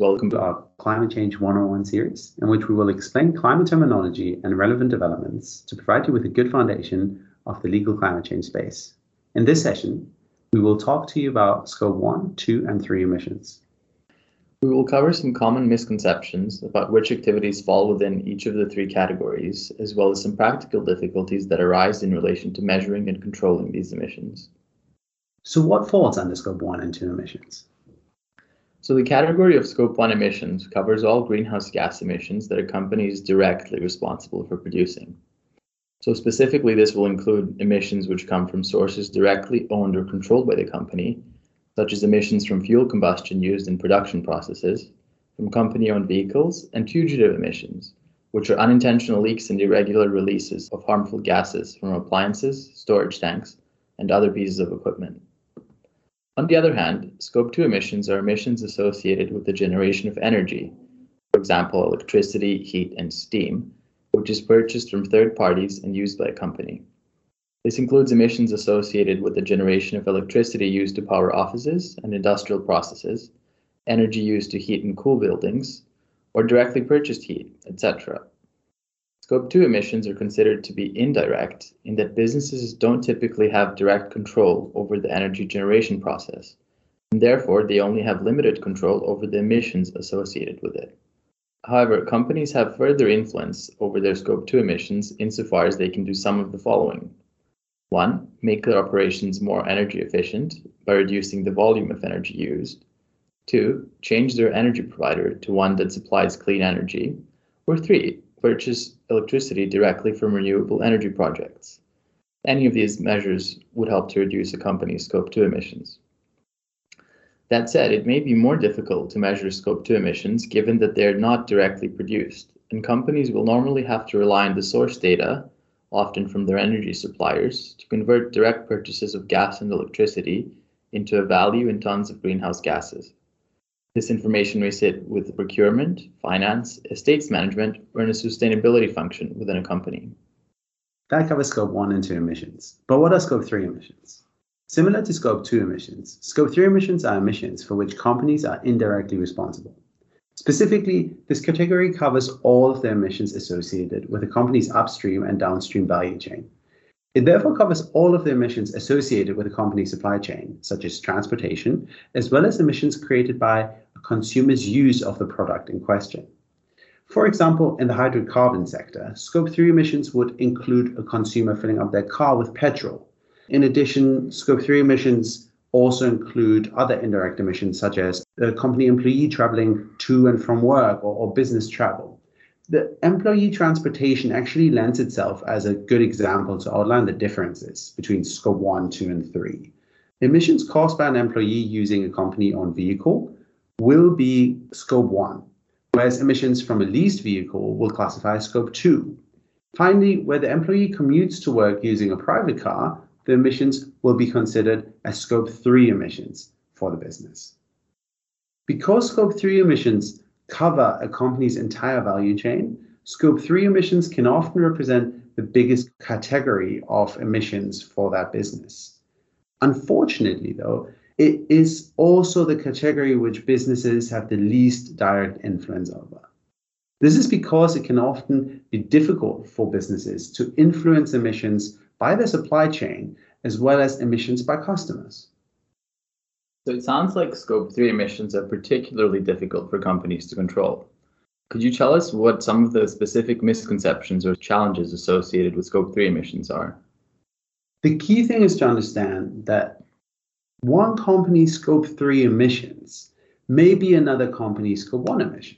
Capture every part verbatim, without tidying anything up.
Welcome to our Climate Change one oh one series, in which we will explain climate terminology and relevant developments to provide you with a good foundation of the legal climate change space. In this session, we will talk to you about Scope one, two, and three emissions. We will cover some common misconceptions about which activities fall within each of the three categories, as well as some practical difficulties that arise in relation to measuring and controlling these emissions. So what falls under Scope one and two emissions? So the category of Scope one emissions covers all greenhouse gas emissions that a company is directly responsible for producing. So specifically, this will include emissions which come from sources directly owned or controlled by the company, such as emissions from fuel combustion used in production processes, from company-owned vehicles, and fugitive emissions, which are unintentional leaks and irregular releases of harmful gases from appliances, storage tanks, and other pieces of equipment. On the other hand, Scope two emissions are emissions associated with the generation of energy, for example, electricity, heat, and steam, which is purchased from third parties and used by a company. This includes emissions associated with the generation of electricity used to power offices and industrial processes, energy used to heat and cool buildings, or directly purchased heat, et cetera. Scope two emissions are considered to be indirect in that businesses don't typically have direct control over the energy generation process, and therefore they only have limited control over the emissions associated with it. However, companies have further influence over their Scope two emissions insofar as they can do some of the following. One, make their operations more energy efficient by reducing the volume of energy used. Two, change their energy provider to one that supplies clean energy. Or three, purchase electricity directly from renewable energy projects. Any of these measures would help to reduce a company's Scope two emissions. That said, it may be more difficult to measure Scope two emissions given that they are not directly produced, and companies will normally have to rely on the source data, often from their energy suppliers, to convert direct purchases of gas and electricity into a value in tons of greenhouse gases. This information may sit with procurement, finance, estates management, or in a sustainability function within a company. That covers Scope one and two emissions. But what are Scope three emissions? Similar to Scope two emissions, Scope three emissions are emissions for which companies are indirectly responsible. Specifically, this category covers all of the emissions associated with a company's upstream and downstream value chain. It therefore covers all of the emissions associated with a company's supply chain, such as transportation, as well as emissions created by a consumer's use of the product in question. For example, in the hydrocarbon sector, Scope three emissions would include a consumer filling up their car with petrol. In addition, Scope three emissions also include other indirect emissions, such as a company employee traveling to and from work or, or business travel. The employee transportation actually lends itself as a good example to outline the differences between Scope one, two, and three. Emissions caused by an employee using a company-owned vehicle will be Scope one, whereas emissions from a leased vehicle will classify as Scope two. Finally, where the employee commutes to work using a private car, the emissions will be considered as Scope three emissions for the business. Because Scope three emissions cover a company's entire value chain, Scope three emissions can often represent the biggest category of emissions for that business. Unfortunately, though, it is also the category which businesses have the least direct influence over. This is because it can often be difficult for businesses to influence emissions by their supply chain, as well as emissions by customers. So it sounds like Scope three emissions are particularly difficult for companies to control. Could you tell us what some of the specific misconceptions or challenges associated with Scope three emissions are? The key thing is to understand that one company's Scope three emissions may be another company's Scope one emission.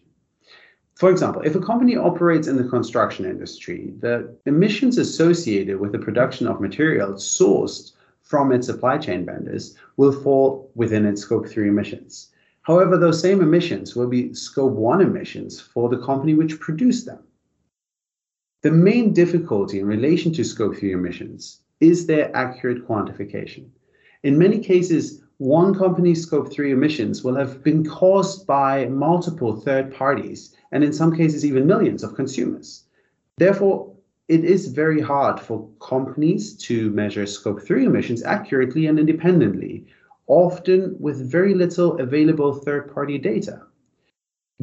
For example, if a company operates in the construction industry, the emissions associated with the production of materials sourced from its supply chain vendors will fall within its Scope three emissions. However, those same emissions will be Scope one emissions for the company which produced them. The main difficulty in relation to Scope three emissions is their accurate quantification. In many cases, one company's Scope three emissions will have been caused by multiple third parties, and in some cases even millions of consumers. Therefore, it is very hard for companies to measure Scope three emissions accurately and independently, often with very little available third-party data.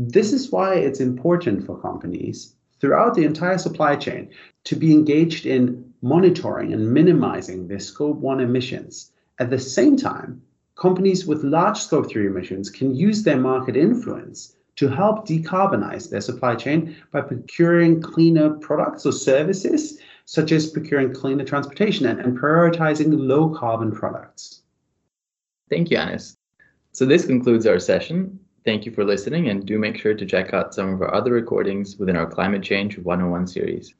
This is why it's important for companies throughout the entire supply chain to be engaged in monitoring and minimizing their Scope one emissions. At the same time, companies with large Scope three emissions can use their market influence to help decarbonize their supply chain by procuring cleaner products or services, such as procuring cleaner transportation and, and prioritizing low carbon products. Thank you, Hannes. So this concludes our session. Thank you for listening, and do make sure to check out some of our other recordings within our Climate Change one oh one series.